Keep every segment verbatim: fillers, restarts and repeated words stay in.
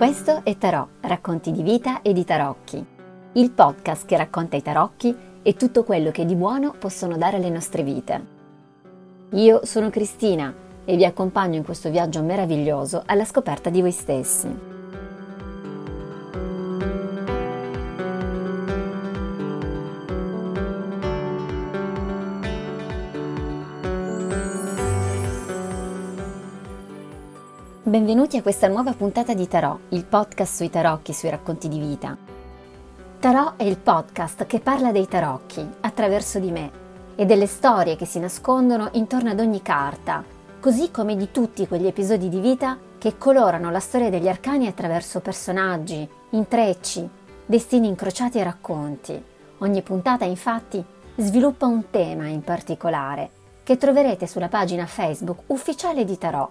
Questo è Tarò, racconti di vita e di tarocchi, il podcast che racconta i tarocchi e tutto quello che di buono possono dare alle nostre vite. Io sono Cristina e vi accompagno in questo viaggio meraviglioso alla scoperta di voi stessi. Benvenuti a questa nuova puntata di Tarò, il podcast sui tarocchi, sui racconti di vita. Tarò è il podcast che parla dei tarocchi, attraverso di me, e delle storie che si nascondono intorno ad ogni carta, così come di tutti quegli episodi di vita che colorano la storia degli arcani attraverso personaggi, intrecci, destini incrociati e racconti. Ogni puntata, infatti, sviluppa un tema in particolare, che troverete sulla pagina Facebook ufficiale di Tarò.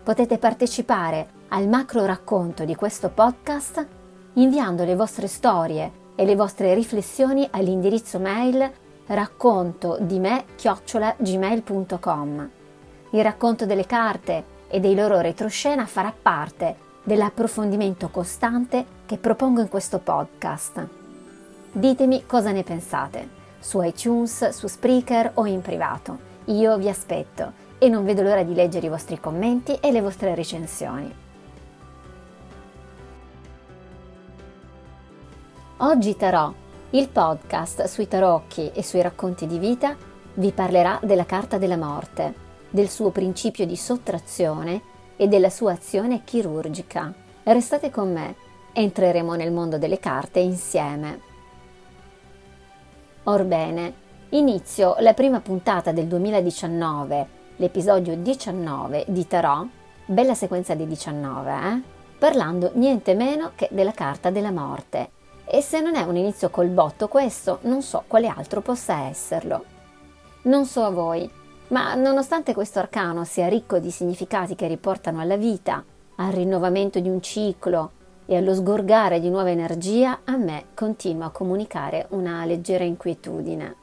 Potete partecipare al macro racconto di questo podcast inviando le vostre storie e le vostre riflessioni all'indirizzo mail raccontodime chiocciola gmail punto com. Il racconto delle carte e dei loro retroscena farà parte dell'approfondimento costante che propongo in questo podcast. Ditemi cosa ne pensate, su iTunes, su Spreaker o in privato. Io vi aspetto. E non vedo l'ora di leggere i vostri commenti e le vostre recensioni. Oggi Tarò, il podcast sui tarocchi e sui racconti di vita, vi parlerà della carta della morte, del suo principio di sottrazione e della sua azione chirurgica. Restate con me, entreremo nel mondo delle carte insieme. Orbene, inizio la prima puntata del duemiladiciannove, l'episodio diciannove di Tarò, bella sequenza di diciannove, eh? Parlando niente meno che della carta della morte. E se non è un inizio col botto questo, non so quale altro possa esserlo. Non so a voi, ma nonostante questo arcano sia ricco di significati che riportano alla vita, al rinnovamento di un ciclo e allo sgorgare di nuova energia, a me continua a comunicare una leggera inquietudine.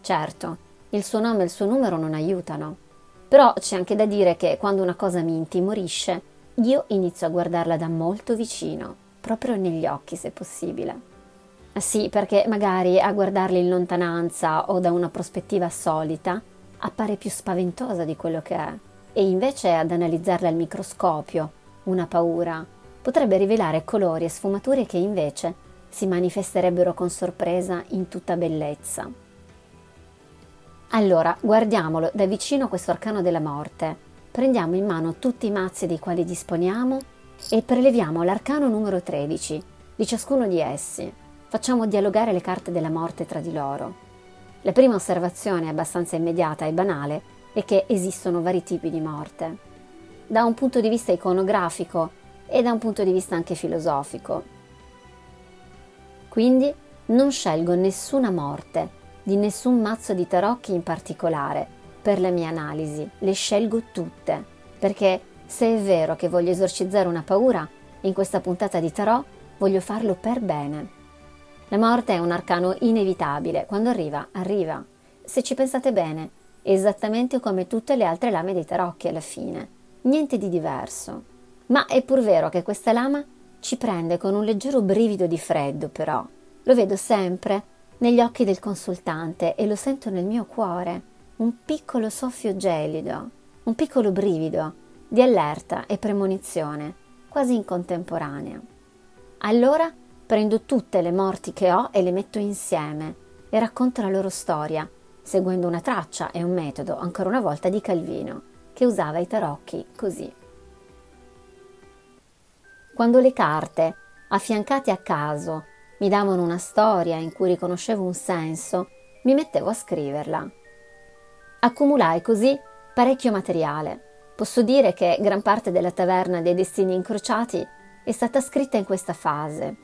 Certo, il suo nome e il suo numero non aiutano. Però c'è anche da dire che quando una cosa mi intimorisce, io inizio a guardarla da molto vicino, proprio negli occhi se possibile. Sì, perché magari a guardarla in lontananza o da una prospettiva solita appare più spaventosa di quello che è, e invece ad analizzarla al microscopio, una paura, potrebbe rivelare colori e sfumature che invece si manifesterebbero con sorpresa in tutta bellezza. Allora, guardiamolo da vicino questo arcano della morte, prendiamo in mano tutti i mazzi dei quali disponiamo e preleviamo l'arcano numero tredici di ciascuno di essi, facciamo dialogare le carte della morte tra di loro. La prima osservazione, abbastanza immediata e banale, è che esistono vari tipi di morte, da un punto di vista iconografico e da un punto di vista anche filosofico. Quindi non scelgo nessuna morte, di nessun mazzo di tarocchi in particolare, per la mia analisi, le scelgo tutte, perché se è vero che voglio esorcizzare una paura, in questa puntata di Tarò voglio farlo per bene. La morte è un arcano inevitabile, quando arriva, arriva. Se ci pensate bene, è esattamente come tutte le altre lame dei tarocchi alla fine, niente di diverso. Ma è pur vero che questa lama ci prende con un leggero brivido di freddo però, lo vedo sempre negli occhi del consultante e lo sento nel mio cuore, un piccolo soffio gelido, un piccolo brivido di allerta e premonizione, quasi in contemporanea. Allora prendo tutte le morti che ho e le metto insieme e racconto la loro storia, seguendo una traccia e un metodo, ancora una volta di Calvino, che usava i tarocchi così. Quando le carte, affiancate a caso, mi davano una storia in cui riconoscevo un senso, mi mettevo a scriverla. Accumulai così parecchio materiale. Posso dire che gran parte della taverna dei destini incrociati è stata scritta in questa fase,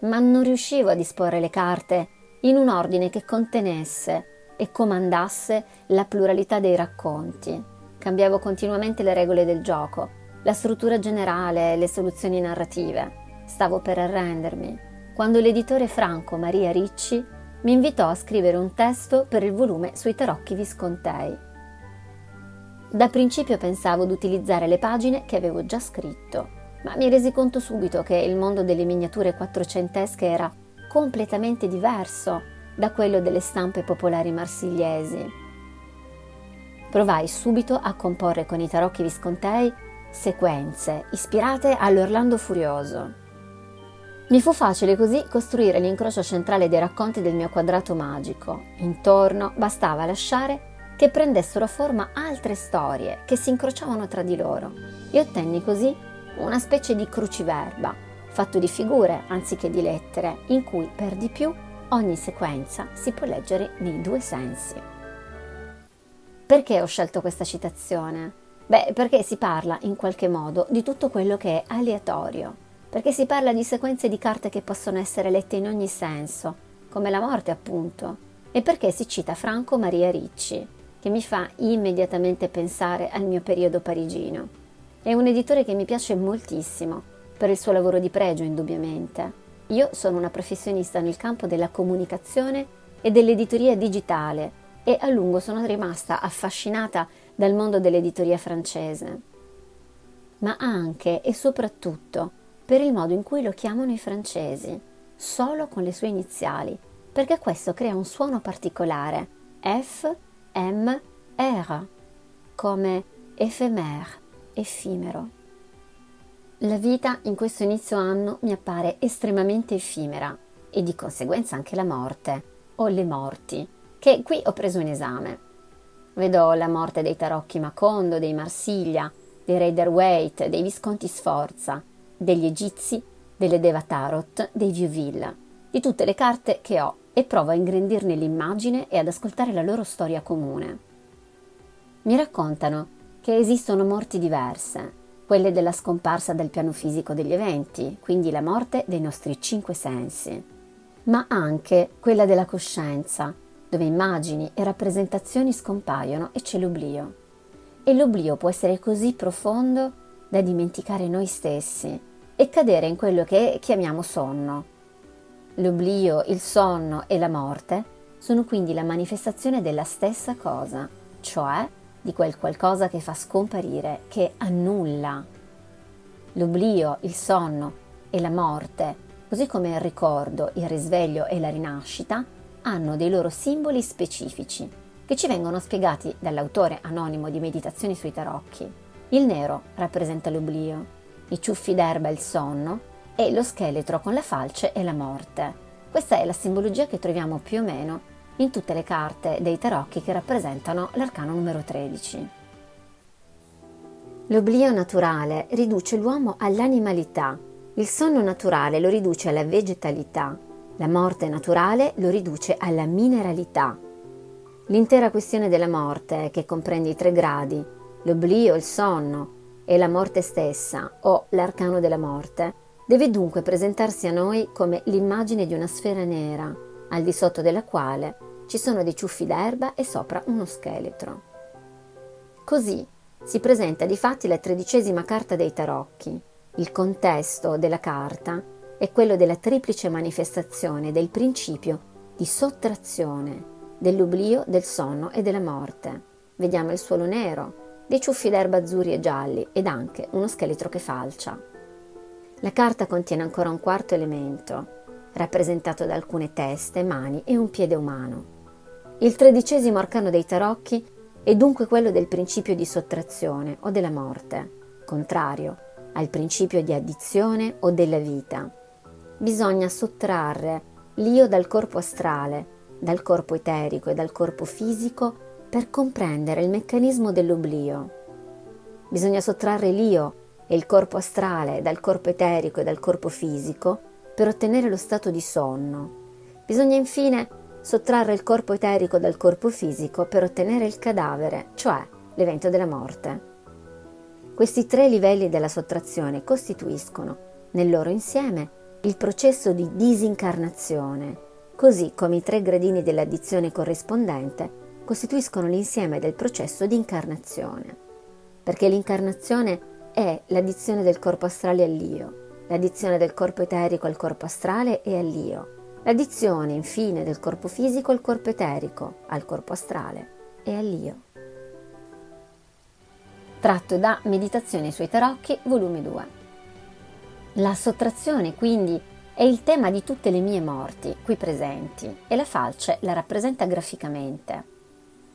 ma non riuscivo a disporre le carte in un ordine che contenesse e comandasse la pluralità dei racconti. Cambiavo continuamente le regole del gioco, la struttura generale e le soluzioni narrative. Stavo per arrendermi quando l'editore Franco Maria Ricci mi invitò a scrivere un testo per il volume sui Tarocchi Viscontei. Da principio pensavo di utilizzare le pagine che avevo già scritto, ma mi resi conto subito che il mondo delle miniature quattrocentesche era completamente diverso da quello delle stampe popolari marsigliesi. Provai subito a comporre con i Tarocchi Viscontei sequenze ispirate all'Orlando Furioso. Mi fu facile così costruire l'incrocio centrale dei racconti del mio quadrato magico. Intorno bastava lasciare che prendessero forma altre storie che si incrociavano tra di loro e ottenni così una specie di cruciverba, fatto di figure anziché di lettere, in cui per di più ogni sequenza si può leggere nei due sensi. Perché ho scelto questa citazione? Beh, perché si parla in qualche modo di tutto quello che è aleatorio, perché si parla di sequenze di carte che possono essere lette in ogni senso, come la morte appunto, e perché si cita Franco Maria Ricci, che mi fa immediatamente pensare al mio periodo parigino. È un editore che mi piace moltissimo, per il suo lavoro di pregio indubbiamente. Io sono una professionista nel campo della comunicazione e dell'editoria digitale, e a lungo sono rimasta affascinata dal mondo dell'editoria francese, ma anche e soprattutto per il modo in cui lo chiamano i francesi, solo con le sue iniziali, perché questo crea un suono particolare, F, M, R, come éphémère, effimero. La vita in questo inizio anno mi appare estremamente effimera e di conseguenza anche la morte, o le morti, che qui ho preso in esame. Vedo la morte dei Tarocchi Macondo, dei Marsiglia, dei Rider Waite, dei Visconti Sforza, degli Egizi, delle Deva Tarot, dei Vieux Villa, di tutte le carte che ho, e provo a ingrandirne l'immagine e ad ascoltare la loro storia comune. Mi raccontano che esistono morti diverse, quelle della scomparsa dal piano fisico degli eventi, quindi la morte dei nostri cinque sensi, ma anche quella della coscienza, dove immagini e rappresentazioni scompaiono e c'è l'oblio. E l'oblio può essere così profondo da dimenticare noi stessi e cadere in quello che chiamiamo sonno. L'oblio, il sonno e la morte sono quindi la manifestazione della stessa cosa, cioè di quel qualcosa che fa scomparire, che annulla. L'oblio, il sonno e la morte, così come il ricordo, il risveglio e la rinascita, hanno dei loro simboli specifici, che ci vengono spiegati dall'autore anonimo di Meditazioni sui Tarocchi. Il nero rappresenta l'oblio, i ciuffi d'erba il sonno e lo scheletro con la falce è la morte. Questa è la simbologia che troviamo più o meno in tutte le carte dei tarocchi che rappresentano l'arcano numero tredici. L'oblio naturale riduce l'uomo all'animalità, il sonno naturale lo riduce alla vegetalità, la morte naturale lo riduce alla mineralità. L'intera questione della morte, che comprende i tre gradi, l'oblio, il sonno e la morte stessa, o l'arcano della morte, deve dunque presentarsi a noi come l'immagine di una sfera nera, al di sotto della quale ci sono dei ciuffi d'erba e sopra uno scheletro. Così si presenta difatti la tredicesima carta dei tarocchi. Il contesto della carta è quello della triplice manifestazione del principio di sottrazione, dell'oblio, del sonno e della morte. Vediamo il suolo nero, dei ciuffi d'erba azzurri e gialli ed anche uno scheletro che falcia. La carta contiene ancora un quarto elemento, rappresentato da alcune teste, mani e un piede umano. Il tredicesimo arcano dei tarocchi è dunque quello del principio di sottrazione o della morte, contrario al principio di addizione o della vita. Bisogna sottrarre l'io dal corpo astrale, dal corpo eterico e dal corpo fisico per comprendere il meccanismo dell'oblio. Bisogna sottrarre l'io e il corpo astrale dal corpo eterico e dal corpo fisico per ottenere lo stato di sonno. Bisogna infine sottrarre il corpo eterico dal corpo fisico per ottenere il cadavere, cioè l'evento della morte. Questi tre livelli della sottrazione costituiscono, nel loro insieme, il processo di disincarnazione, così come i tre gradini dell'addizione corrispondente costituiscono l'insieme del processo di incarnazione, perché l'incarnazione è l'addizione del corpo astrale all'io, l'addizione del corpo eterico al corpo astrale e all'io, l'addizione infine del corpo fisico al corpo eterico, al corpo astrale e all'io. Tratto da Meditazioni sui Tarocchi, volume due. La sottrazione, quindi, è il tema di tutte le mie morti qui presenti e la falce la rappresenta graficamente,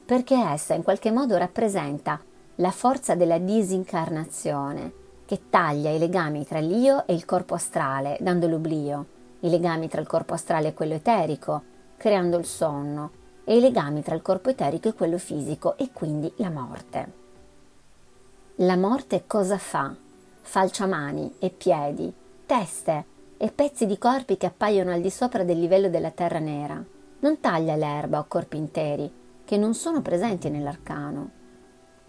perché essa in qualche modo rappresenta la forza della disincarnazione che taglia i legami tra l'io e il corpo astrale, dando l'oblio, i legami tra il corpo astrale e quello eterico, creando il sonno, e i legami tra il corpo eterico e quello fisico, e quindi la morte. La morte cosa fa? Falcia mani e piedi, teste e pezzi di corpi che appaiono al di sopra del livello della terra nera. Non taglia l'erba o corpi interi, che non sono presenti nell'arcano.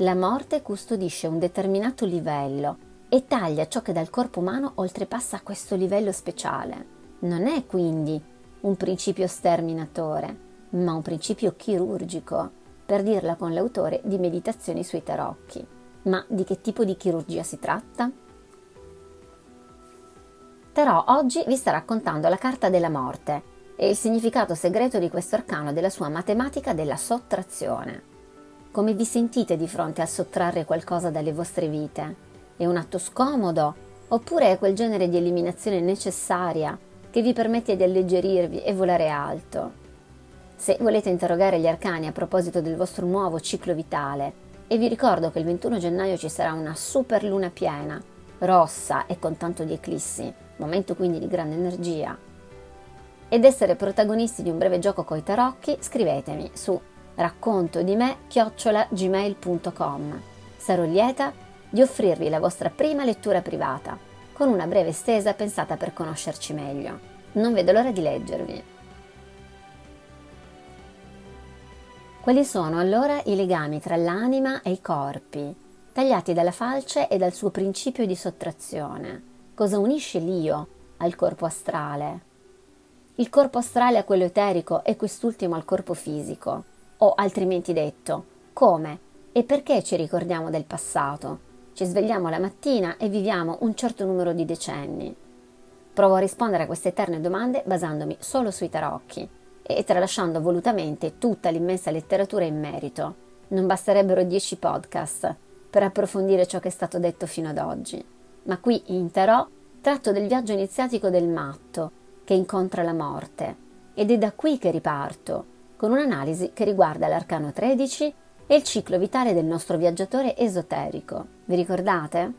La morte custodisce un determinato livello e taglia ciò che dal corpo umano oltrepassa questo livello speciale. Non è quindi un principio sterminatore, ma un principio chirurgico, per dirla con l'autore di Meditazioni sui Tarocchi. Ma di che tipo di chirurgia si tratta? Tarò oggi vi sta raccontando la carta della morte e il significato segreto di questo arcano, della sua matematica della sottrazione. Come vi sentite di fronte a sottrarre qualcosa dalle vostre vite? È un atto scomodo oppure è quel genere di eliminazione necessaria che vi permette di alleggerirvi e volare alto? Se volete interrogare gli arcani a proposito del vostro nuovo ciclo vitale, e vi ricordo che il ventuno gennaio ci sarà una super luna piena, rossa e con tanto di eclissi, momento quindi di grande energia, ed essere protagonisti di un breve gioco coi tarocchi, scrivetemi su raccontodime chiocciola gmail punto com. Sarò lieta di offrirvi la vostra prima lettura privata, con una breve stesa pensata per conoscerci meglio. Non vedo l'ora di leggervi. Quali sono allora i legami tra l'anima e i corpi, tagliati dalla falce e dal suo principio di sottrazione? Cosa unisce l'io al corpo astrale? Il corpo astrale a quello eterico e quest'ultimo al corpo fisico, o altrimenti detto, come e perché ci ricordiamo del passato? Ci svegliamo la mattina e viviamo un certo numero di decenni. Provo a rispondere a queste eterne domande basandomi solo sui tarocchi e tralasciando volutamente tutta l'immensa letteratura in merito. Non basterebbero dieci podcast per approfondire ciò che è stato detto fino ad oggi, ma qui in Tarò tratto del viaggio iniziatico del matto che incontra la morte, ed è da qui che riparto con un'analisi che riguarda l'arcano tredici e il ciclo vitale del nostro viaggiatore esoterico. Vi ricordate?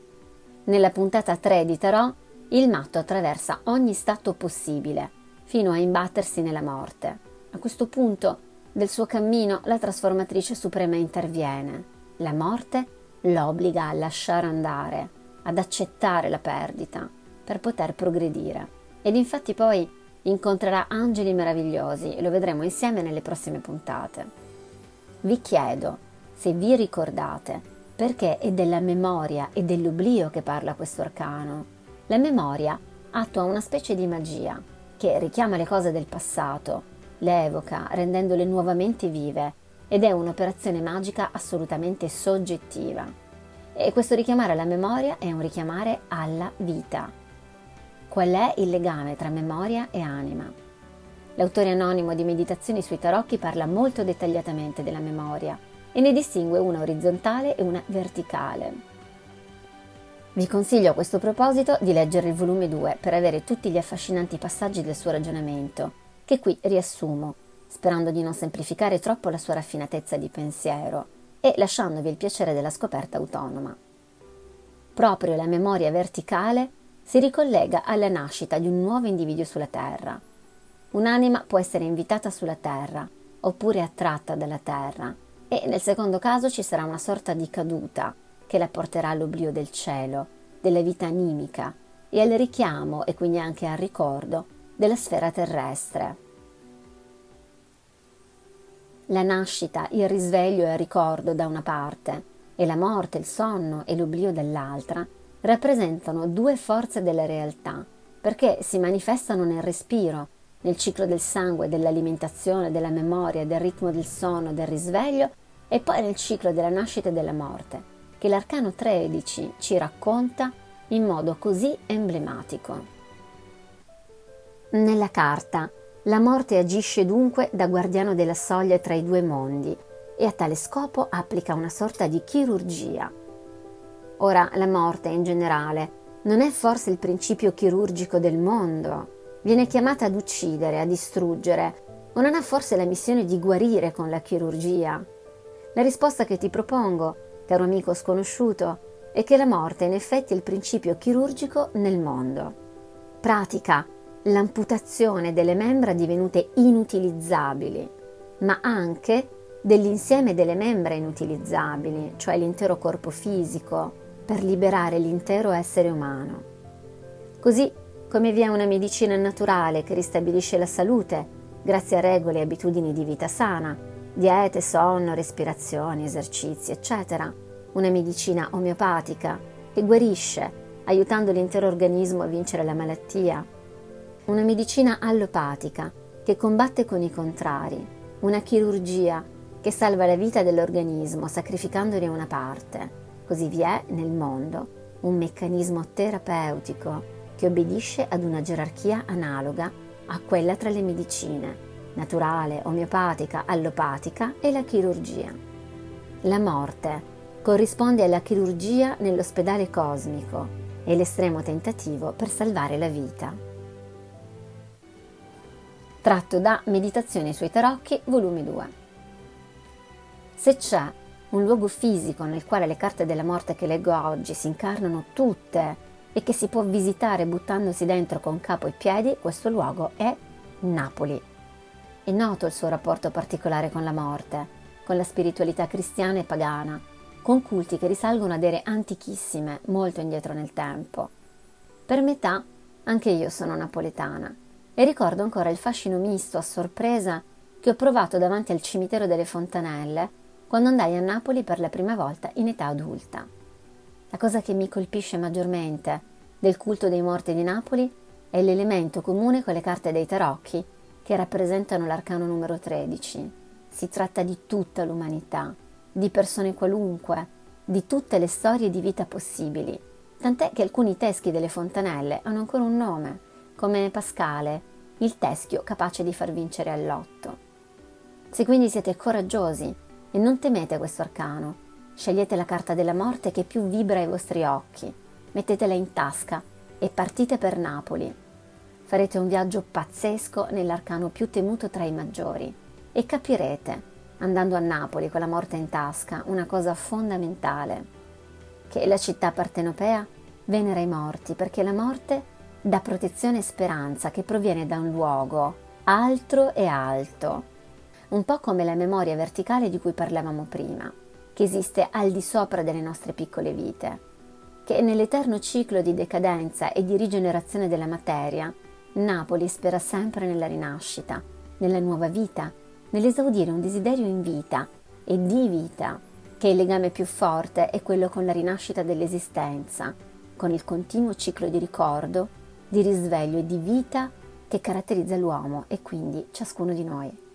Nella puntata tre di Tarò il matto attraversa ogni stato possibile fino a imbattersi nella morte. A questo punto del suo cammino la trasformatrice suprema interviene. La morte lo obbliga a lasciare andare, ad accettare la perdita per poter progredire. Ed infatti poi incontrerà angeli meravigliosi e lo vedremo insieme nelle prossime puntate. Vi chiedo se vi ricordate, perché è della memoria e dell'oblio che parla questo arcano. La memoria attua una specie di magia che richiama le cose del passato, le evoca rendendole nuovamente vive, ed è un'operazione magica assolutamente soggettiva. E questo richiamare alla memoria è un richiamare alla vita. Qual è il legame tra memoria e anima? L'autore anonimo di Meditazioni sui Tarocchi parla molto dettagliatamente della memoria e ne distingue una orizzontale e una verticale. Vi consiglio a questo proposito di leggere il volume due per avere tutti gli affascinanti passaggi del suo ragionamento, che qui riassumo, sperando di non semplificare troppo la sua raffinatezza di pensiero e lasciandovi il piacere della scoperta autonoma. Proprio la memoria verticale si ricollega alla nascita di un nuovo individuo sulla Terra. Un'anima può essere invitata sulla Terra, oppure attratta dalla Terra, e nel secondo caso ci sarà una sorta di caduta, che la porterà all'oblio del cielo, della vita animica e al richiamo, e quindi anche al ricordo, della sfera terrestre. La nascita, il risveglio e il ricordo da una parte, e la morte, il sonno e l'oblio dall'altra, rappresentano due forze della realtà, perché si manifestano nel respiro, nel ciclo del sangue, dell'alimentazione, della memoria, del ritmo del sonno, del risveglio, e poi nel ciclo della nascita e della morte, che l'arcano tredici ci racconta in modo così emblematico. Nella carta, la morte agisce dunque da guardiano della soglia tra i due mondi e a tale scopo applica una sorta di chirurgia. Ora, la morte in generale Non è forse il principio chirurgico del mondo? Viene chiamata ad uccidere, a distruggere, o non ha forse la missione di guarire con la chirurgia? La risposta che ti propongo, caro amico sconosciuto, è che la morte è in effetti il principio chirurgico nel mondo. Pratica l'amputazione delle membra divenute inutilizzabili, ma anche dell'insieme delle membra inutilizzabili, cioè l'intero corpo fisico, per liberare l'intero essere umano. Così come vi è una medicina naturale che ristabilisce la salute grazie a regole e abitudini di vita sana, diete, sonno, respirazioni, esercizi, eccetera, una medicina omeopatica che guarisce aiutando l'intero organismo a vincere la malattia, una medicina allopatica che combatte con i contrari, una chirurgia che salva la vita dell'organismo sacrificandone una parte. Così vi è nel mondo un meccanismo terapeutico che obbedisce ad una gerarchia analoga a quella tra le medicine, naturale, omeopatica, allopatica e la chirurgia. La morte corrisponde alla chirurgia nell'ospedale cosmico e l'estremo tentativo per salvare la vita. Tratto da Meditazioni sui Tarocchi, volume due. Se c'è un luogo fisico nel quale le carte della morte che leggo oggi si incarnano tutte e che si può visitare buttandosi dentro con capo e piedi, questo luogo è Napoli. È noto il suo rapporto particolare con la morte, con la spiritualità cristiana e pagana, con culti che risalgono ad ere antichissime, molto indietro nel tempo. Per metà, anche io sono napoletana e ricordo ancora il fascino misto a sorpresa che ho provato davanti al cimitero delle Fontanelle quando andai a Napoli per la prima volta in età adulta. La cosa che mi colpisce maggiormente del culto dei morti di Napoli è l'elemento comune con le carte dei tarocchi che rappresentano l'arcano numero tredici. Si tratta di tutta l'umanità, di persone qualunque, di tutte le storie di vita possibili, tant'è che alcuni teschi delle Fontanelle hanno ancora un nome, come Pascale, il teschio capace di far vincere al lotto. Se quindi siete coraggiosi e non temete questo arcano, scegliete la carta della morte che più vibra ai vostri occhi, mettetela in tasca e partite per Napoli. Farete un viaggio pazzesco nell'arcano più temuto tra i maggiori e capirete, andando a Napoli con la morte in tasca, una cosa fondamentale, che la città partenopea venera i morti perché la morte dà protezione e speranza che proviene da un luogo altro e alto, un po' come la memoria verticale di cui parlavamo prima, che esiste al di sopra delle nostre piccole vite, che nell'eterno ciclo di decadenza e di rigenerazione della materia, Napoli spera sempre nella rinascita, nella nuova vita, nell'esaudire un desiderio in vita e di vita, che il legame più forte è quello con la rinascita dell'esistenza, con il continuo ciclo di ricordo, di risveglio e di vita che caratterizza l'uomo e quindi ciascuno di noi.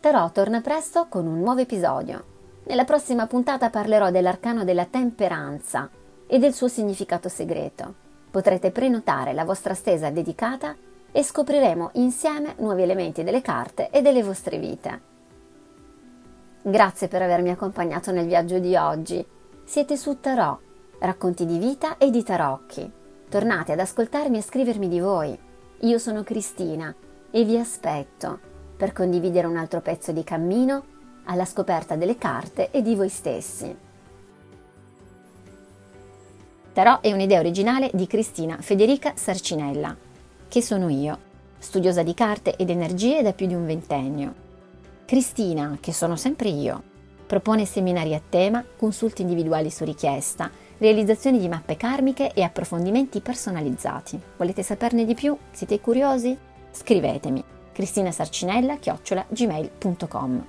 Tarò torna presto con un nuovo episodio. Nella prossima puntata parlerò dell'arcano della temperanza e del suo significato segreto. Potrete prenotare la vostra stesa dedicata e scopriremo insieme nuovi elementi delle carte e delle vostre vite. Grazie per avermi accompagnato nel viaggio di oggi. Siete su Tarò, racconti di vita e di tarocchi. Tornate ad ascoltarmi e scrivermi di voi. Io sono Cristina e vi aspetto per condividere un altro pezzo di cammino alla scoperta delle carte e di voi stessi. Tarò è un'idea originale di Cristina Federica Sarcinella, che sono io, studiosa di carte ed energie da più di un ventennio. Cristina, che sono sempre io, propone seminari a tema, consulti individuali su richiesta, realizzazioni di mappe karmiche e approfondimenti personalizzati. Volete saperne di più? Siete curiosi? Scrivetemi. Cristina Sarcinella chiocciola gmail punto com